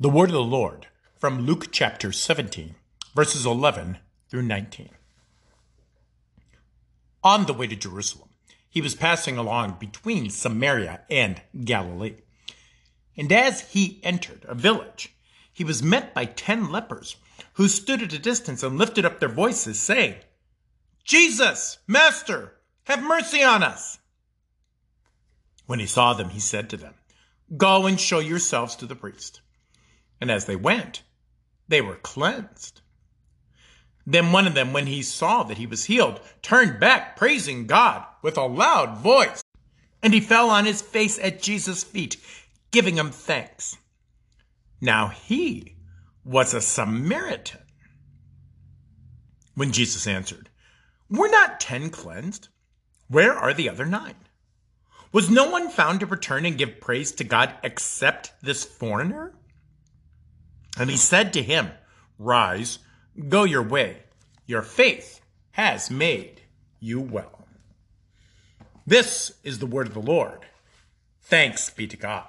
The word of the Lord from Luke chapter 17, verses 11 through 19. On the way to Jerusalem, he was passing along between Samaria and Galilee. And as he entered a village, he was met by 10 lepers, who stood at a distance and lifted up their voices, saying, "Jesus, Master, have mercy on us." When he saw them, he said to them, "Go and show yourselves to the priest." And as they went, they were cleansed. Then one of them, when he saw that he was healed, turned back, praising God with a loud voice. And he fell on his face at Jesus' feet, giving him thanks. Now he was a Samaritan. When Jesus answered, "Were not 10 cleansed? Where are the other 9? Was no one found to return and give praise to God except this foreigner?" And he said to him, "Rise, go your way. Your faith has made you well." This is the word of the Lord. Thanks be to God.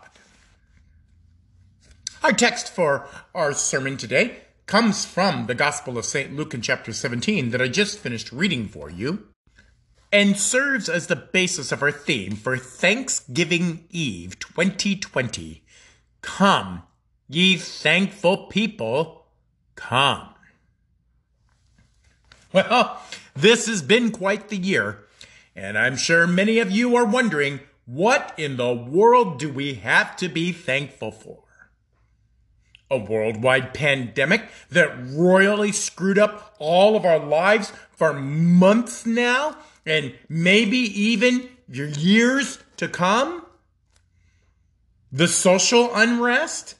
Our text for our sermon today comes from the Gospel of St. Luke in chapter 17 that I just finished reading for you, and serves as the basis of our theme for Thanksgiving Eve 2020, Come, Ye Thankful People, Come. Well, this has been quite the year, and I'm sure many of you are wondering, what in the world do we have to be thankful for? A worldwide pandemic that royally screwed up all of our lives for months now, and maybe even your years to come? The social unrest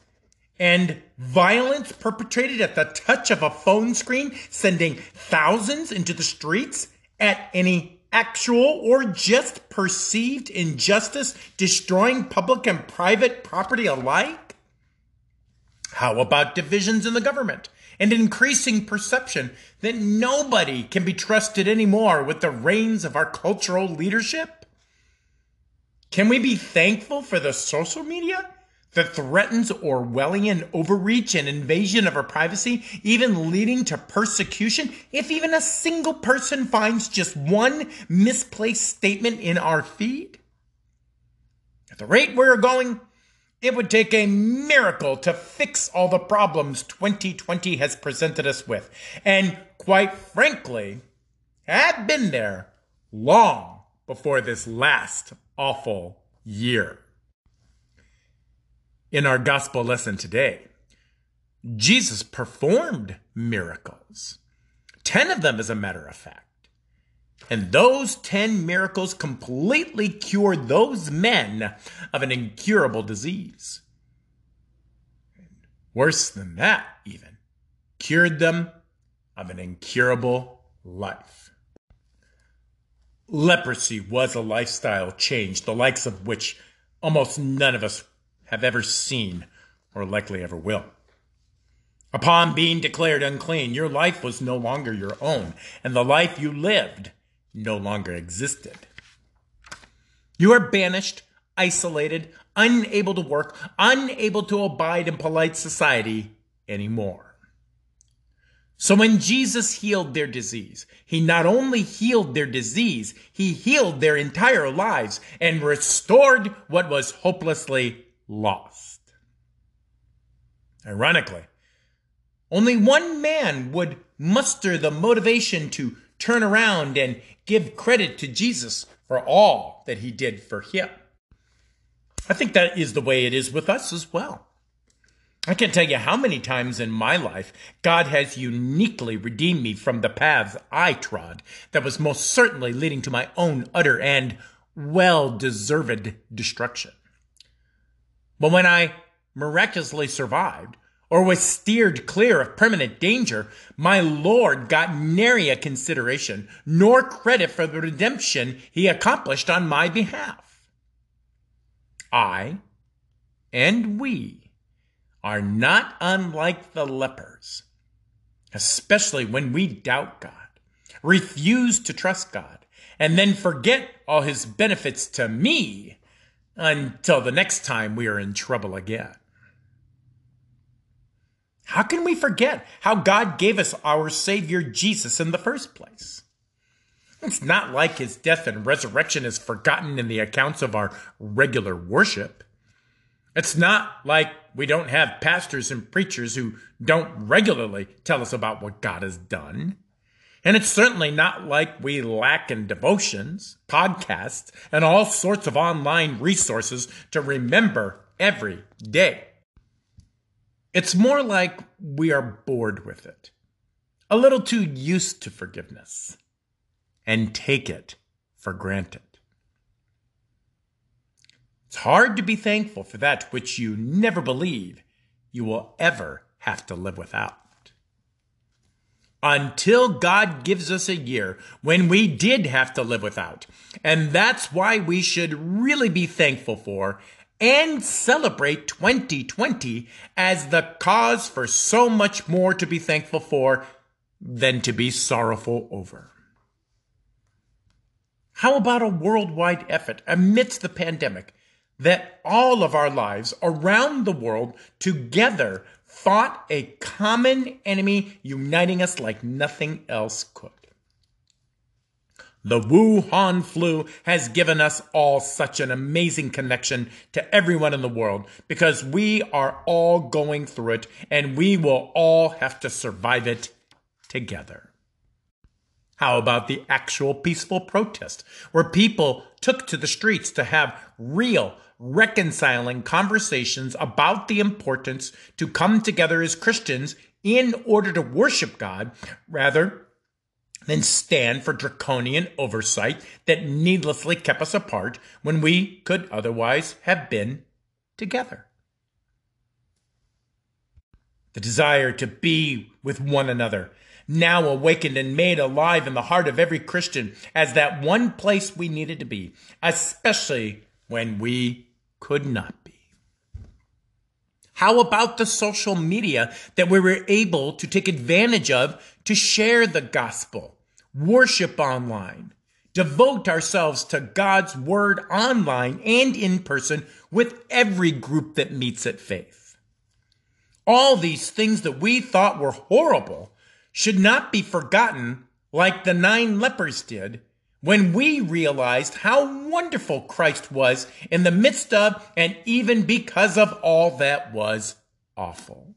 and violence perpetrated at the touch of a phone screen, sending thousands into the streets at any actual or just perceived injustice, destroying public and private property alike? How about divisions in the government and increasing perception that nobody can be trusted anymore with the reins of our cultural leadership? Can we be thankful for the social media that threatens Orwellian overreach and invasion of our privacy, even leading to persecution, if even a single person finds just one misplaced statement in our feed? At the rate we're going, it would take a miracle to fix all the problems 2020 has presented us with, and quite frankly, had been there long before this last awful year. In our gospel lesson today, Jesus performed miracles, 10 of them as a matter of fact. And those 10 miracles completely cured those men of an incurable disease. And worse than that even, cured them of an incurable life. Leprosy was a lifestyle change, the likes of which almost none of us have ever seen, or likely ever will. Upon being declared unclean, your life was no longer your own, and the life you lived no longer existed. You are banished, isolated, unable to work, unable to abide in polite society anymore. So when Jesus healed their disease, he not only healed their disease, he healed their entire lives and restored what was hopelessly lost. Ironically, only one man would muster the motivation to turn around and give credit to Jesus for all that he did for him. I think that is the way it is with us as well. I can't tell you how many times in my life God has uniquely redeemed me from the paths I trod that was most certainly leading to my own utter and well-deserved destruction. But when I miraculously survived or was steered clear of permanent danger, my Lord got nary a consideration nor credit for the redemption he accomplished on my behalf. I and we are not unlike the lepers, especially when we doubt God, refuse to trust God, and then forget all his benefits to me until the next time we are in trouble again. How can we forget how God gave us our Savior Jesus in the first place? It's not like his death and resurrection is forgotten in the accounts of our regular worship. It's not like we don't have pastors and preachers who don't regularly tell us about what God has done. And it's certainly not like we lack in devotions, podcasts, and all sorts of online resources to remember every day. It's more like we are bored with it, a little too used to forgiveness, and take it for granted. It's hard to be thankful for that which you never believe you will ever have to live without. Until God gives us a year when we did have to live without. And that's why we should really be thankful for and celebrate 2020 as the cause for so much more to be thankful for than to be sorrowful over. How about a worldwide effort amidst the pandemic that all of our lives around the world together fought a common enemy, uniting us like nothing else could? The Wuhan flu has given us all such an amazing connection to everyone in the world because we are all going through it and we will all have to survive it together. How about the actual peaceful protest where people took to the streets to have real reconciling conversations about the importance to come together as Christians in order to worship God rather than stand for draconian oversight that needlessly kept us apart when we could otherwise have been together? The desire to be with one another, now awakened and made alive in the heart of every Christian as that one place we needed to be, especially when we could not be. How about the social media that we were able to take advantage of to share the gospel, worship online, devote ourselves to God's word online and in person with every group that meets at faith? All these things that we thought were horrible should not be forgotten like the 9 lepers did when we realized how wonderful Christ was in the midst of and even because of all that was awful.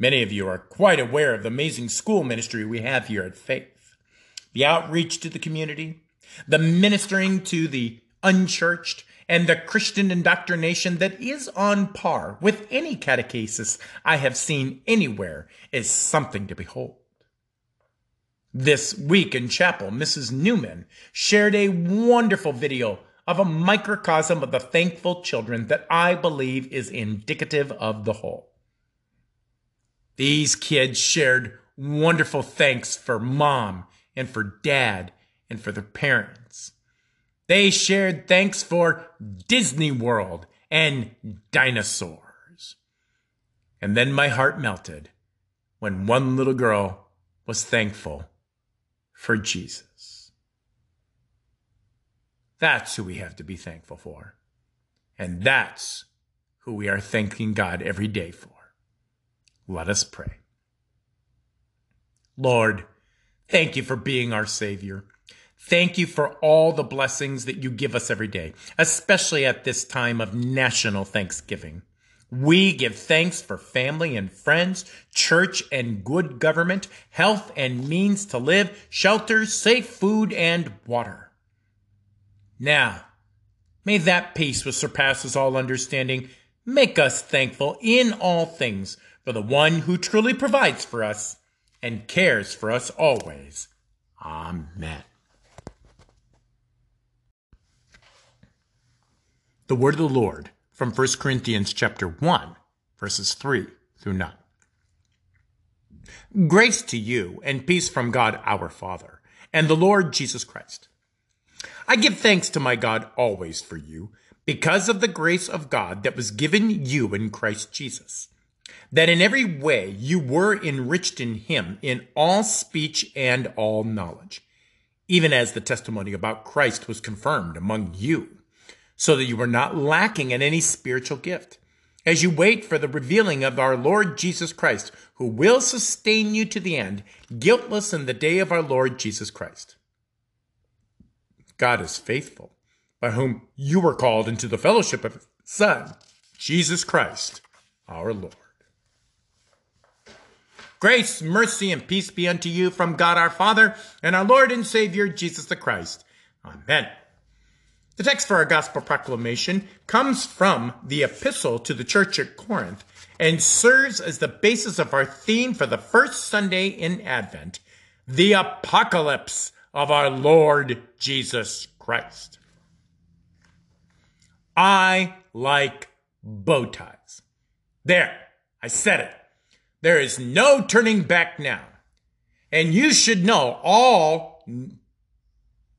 Many of you are quite aware of the amazing school ministry we have here at Faith, the outreach to the community, the ministering to the unchurched, and the Christian indoctrination that is on par with any catechesis I have seen anywhere is something to behold. This week in chapel, Mrs. Newman shared a wonderful video of a microcosm of the thankful children that I believe is indicative of the whole. These kids shared wonderful thanks for mom and for dad and for their parents. They shared thanks for Disney World and dinosaurs. And then my heart melted when one little girl was thankful for Jesus. That's who we have to be thankful for. And that's who we are thanking God every day for. Let us pray. Lord, thank you for being our Savior. Thank you for all the blessings that you give us every day, especially at this time of National Thanksgiving. We give thanks for family and friends, church and good government, health and means to live, shelter, safe food, and water. Now, may that peace which surpasses all understanding make us thankful in all things for the one who truly provides for us and cares for us always. Amen. The word of the Lord from 1 Corinthians chapter 1, verses 3 through 9. Grace to you and peace from God our Father and the Lord Jesus Christ. I give thanks to my God always for you because of the grace of God that was given you in Christ Jesus, that in every way you were enriched in him in all speech and all knowledge, even as the testimony about Christ was confirmed among you, so that you were not lacking in any spiritual gift As you wait for the revealing of our Lord Jesus Christ, who will sustain you to the end, guiltless in the day of our Lord Jesus Christ. God is faithful, by whom you were called into the fellowship of His Son, Jesus Christ, our Lord. Grace, mercy, and peace be unto you from God our Father and our Lord and Savior, Jesus the Christ. Amen. The text for our gospel proclamation comes from the epistle to the church at Corinth and serves as the basis of our theme for the first Sunday in Advent, the apocalypse of our Lord Jesus Christ. I like bow ties. There, I said it. There is no turning back now. And you should know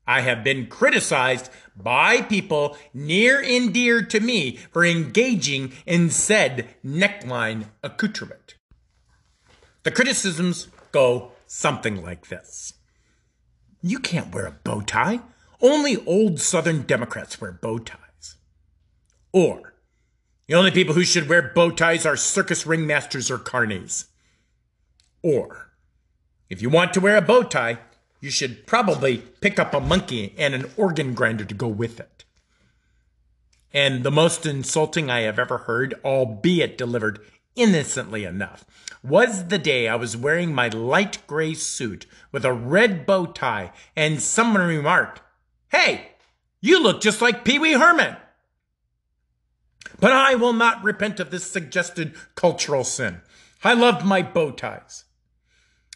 I have been criticized by people near and dear to me for engaging in said neckline accoutrement. The criticisms go something like this. You can't wear a bow tie. Only old Southern Democrats wear bow ties. Or, the only people who should wear bow ties are circus ringmasters or carnies. Or, if you want to wear a bow tie, you should probably pick up a monkey and an organ grinder to go with it. And the most insulting I have ever heard, albeit delivered innocently enough, was the day I was wearing my light gray suit with a red bow tie and someone remarked, "Hey, you look just like Pee Wee Herman." But I will not repent of this suggested cultural sin. I love my bow ties.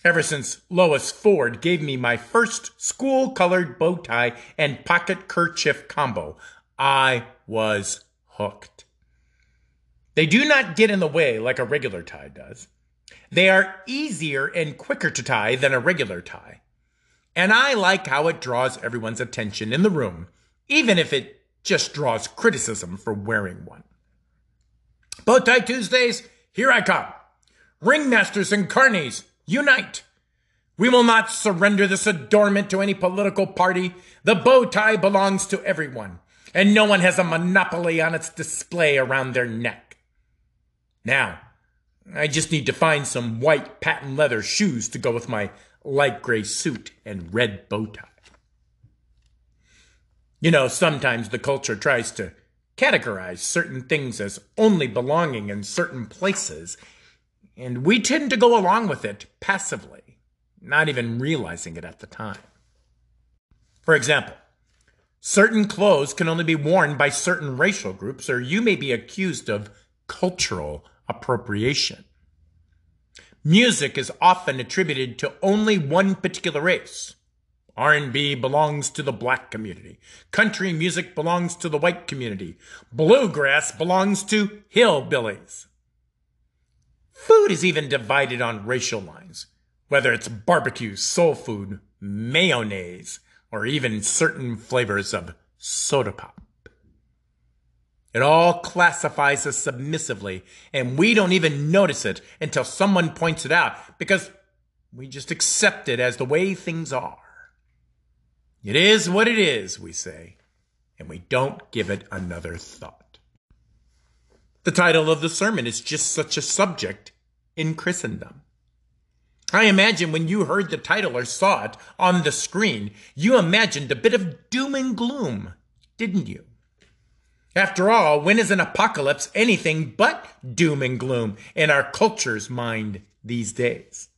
Ever since Lois Ford gave me my first school-colored bow tie and pocket kerchief combo, I was hooked. They do not get in the way like a regular tie does. They are easier and quicker to tie than a regular tie. And I like how it draws everyone's attention in the room, even if it just draws criticism for wearing one. Bow Tie Tuesdays, here I come. Ringmasters and carnies, unite. We will not surrender this adornment to any political party. The bow tie belongs to everyone, and no one has a monopoly on its display around their neck. Now, I just need to find some white patent leather shoes to go with my light gray suit and red bow tie. You know, sometimes the culture tries to categorize certain things as only belonging in certain places, and we tend to go along with it passively, not even realizing it at the time. For example, certain clothes can only be worn by certain racial groups, or you may be accused of cultural appropriation. Music is often attributed to only one particular race. R&B belongs to the black community. Country music belongs to the white community. Bluegrass belongs to hillbillies. Food is even divided on racial lines, whether it's barbecue, soul food, mayonnaise, or even certain flavors of soda pop. It all classifies us submissively, and we don't even notice it until someone points it out, because we just accept it as the way things are. It is what it is, we say, and we don't give it another thought. The title of the sermon is just such a subject in Christendom. I imagine when you heard the title or saw it on the screen, you imagined a bit of doom and gloom, didn't you? After all, when is an apocalypse anything but doom and gloom in our culture's mind these days?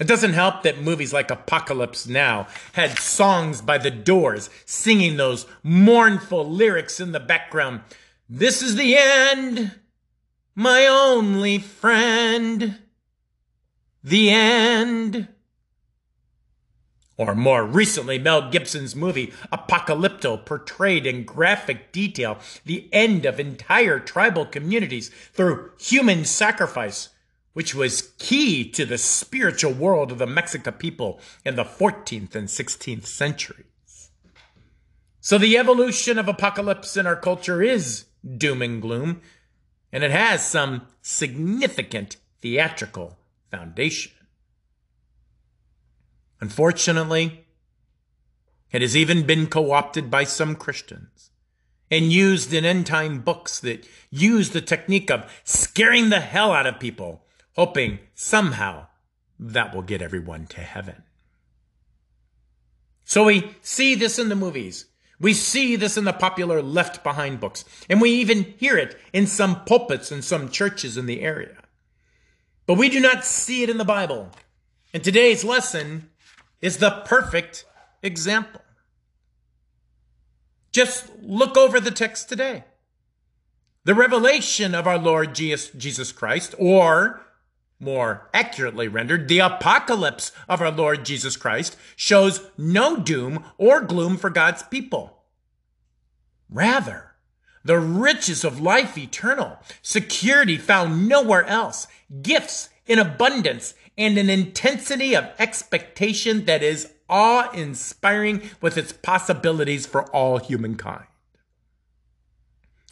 It doesn't help that movies like Apocalypse Now had songs by The Doors singing those mournful lyrics in the background. This is the end, my only friend, the end. Or more recently, Mel Gibson's movie Apocalypto portrayed in graphic detail the end of entire tribal communities through human sacrifice, which was key to the spiritual world of the Mexica people in the 14th and 16th centuries. So the evolution of apocalypse in our culture is doom and gloom, and it has some significant theatrical foundation. Unfortunately, it has even been co-opted by some Christians and used in end-time books that use the technique of scaring the hell out of people, hoping somehow that will get everyone to heaven. So we see this in the movies. We see this in the popular Left Behind books. And we even hear it in some pulpits in some churches in the area. But we do not see it in the Bible. And today's lesson is the perfect example. Just look over the text today. The revelation of our Lord Jesus Christ, or more accurately rendered, the apocalypse of our Lord Jesus Christ, shows no doom or gloom for God's people. Rather, the riches of life eternal, security found nowhere else, gifts in abundance, and an intensity of expectation that is awe-inspiring with its possibilities for all humankind.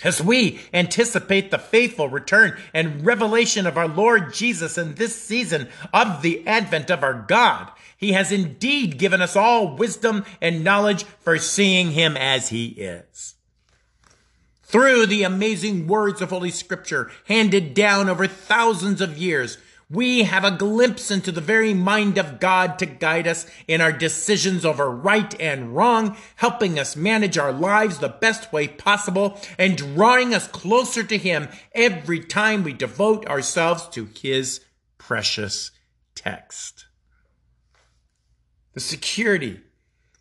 As we anticipate the faithful return and revelation of our Lord Jesus in this season of the advent of our God, he has indeed given us all wisdom and knowledge for seeing him as he is. Through the amazing words of Holy Scripture handed down over thousands of years, we have a glimpse into the very mind of God to guide us in our decisions over right and wrong, helping us manage our lives the best way possible, and drawing us closer to him every time we devote ourselves to his precious text. The security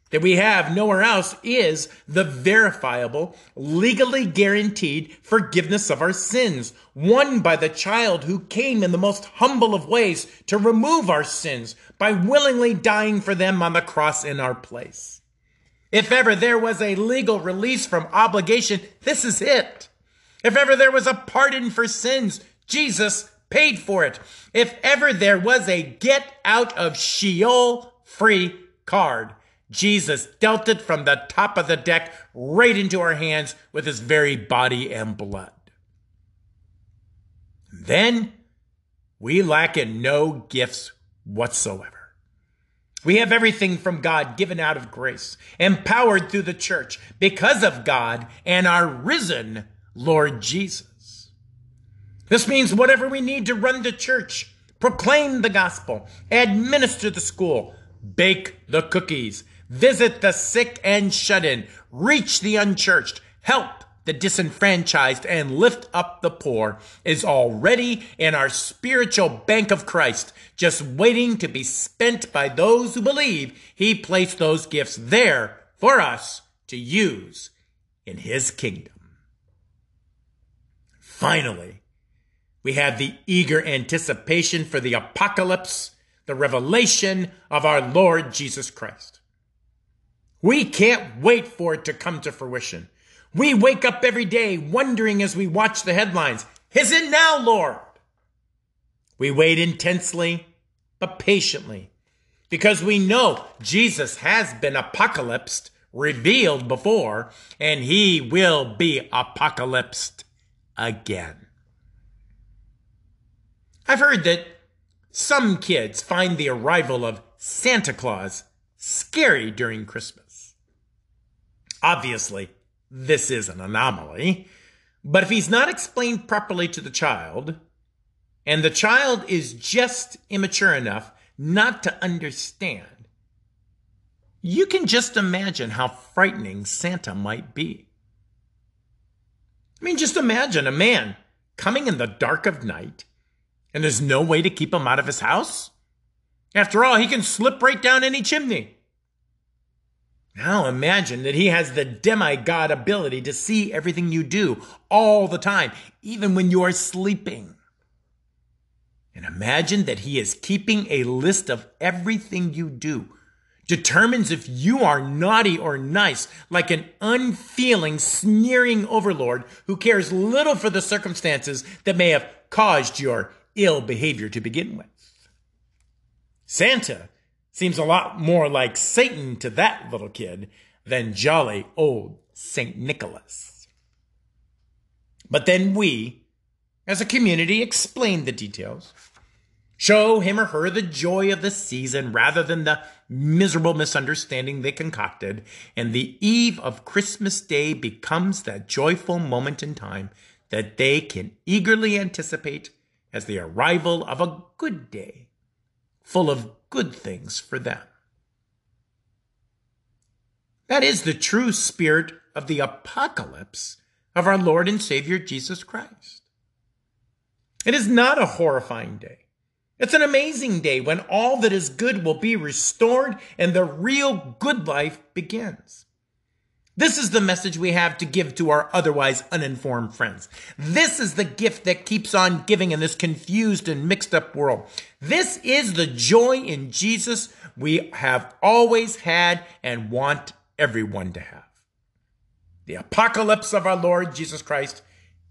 that we have nowhere else is the verifiable, legally guaranteed forgiveness of our sins, won by the child who came in the most humble of ways to remove our sins by willingly dying for them on the cross in our place. If ever there was a legal release from obligation, this is it. If ever there was a pardon for sins, Jesus paid for it. If ever there was a get out of Sheol free card, Jesus dealt it from the top of the deck right into our hands with his very body and blood. Then we lack in no gifts whatsoever. We have everything from God given out of grace, empowered through the church because of God and our risen Lord Jesus. This means whatever we need to run the church, proclaim the gospel, administer the school, bake the cookies, visit the sick and shut-in, reach the unchurched, help the disenfranchised, and lift up the poor is already in our spiritual bank of Christ, just waiting to be spent by those who believe he placed those gifts there for us to use in his kingdom. Finally, we have the eager anticipation for the apocalypse, the revelation of our Lord Jesus Christ. We can't wait for it to come to fruition. We wake up every day wondering as we watch the headlines, "Is it now, Lord?" We wait intensely, but patiently, because we know Jesus has been apocalypsed, revealed before, and he will be apocalypsed again. I've heard that some kids find the arrival of Santa Claus scary during Christmas. Obviously, this is an anomaly, but if he's not explained properly to the child, and the child is just immature enough not to understand, you can just imagine how frightening Santa might be. I mean, just imagine a man coming in the dark of night, and there's no way to keep him out of his house. After all, he can slip right down any chimney. Now imagine that he has the demigod ability to see everything you do all the time, even when you are sleeping. And imagine that he is keeping a list of everything you do, determines if you are naughty or nice, like an unfeeling, sneering overlord who cares little for the circumstances that may have caused your ill behavior to begin with. Santa seems a lot more like Satan to that little kid than jolly old Saint Nicholas. But then we, as a community, explain the details, Show him or her the joy of the season rather than the miserable misunderstanding they concocted, and the eve of Christmas Day becomes that joyful moment in time that they can eagerly anticipate as the arrival of a good day, full of good things for them. That is the true spirit of the apocalypse of our Lord and Savior Jesus Christ. It is not a horrifying day. It's an amazing day when all that is good will be restored and the real good life begins. This is the message we have to give to our otherwise uninformed friends. This is the gift that keeps on giving in this confused and mixed up world. This is the joy in Jesus we have always had and want everyone to have. The apocalypse of our Lord Jesus Christ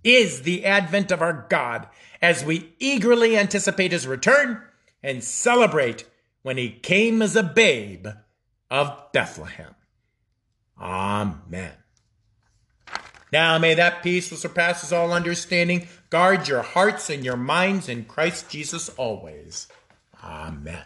is the advent of our God as we eagerly anticipate his return and celebrate when he came as a babe of Bethlehem. Amen. Now may that peace which surpasses all understanding guard your hearts and your minds in Christ Jesus always. Amen.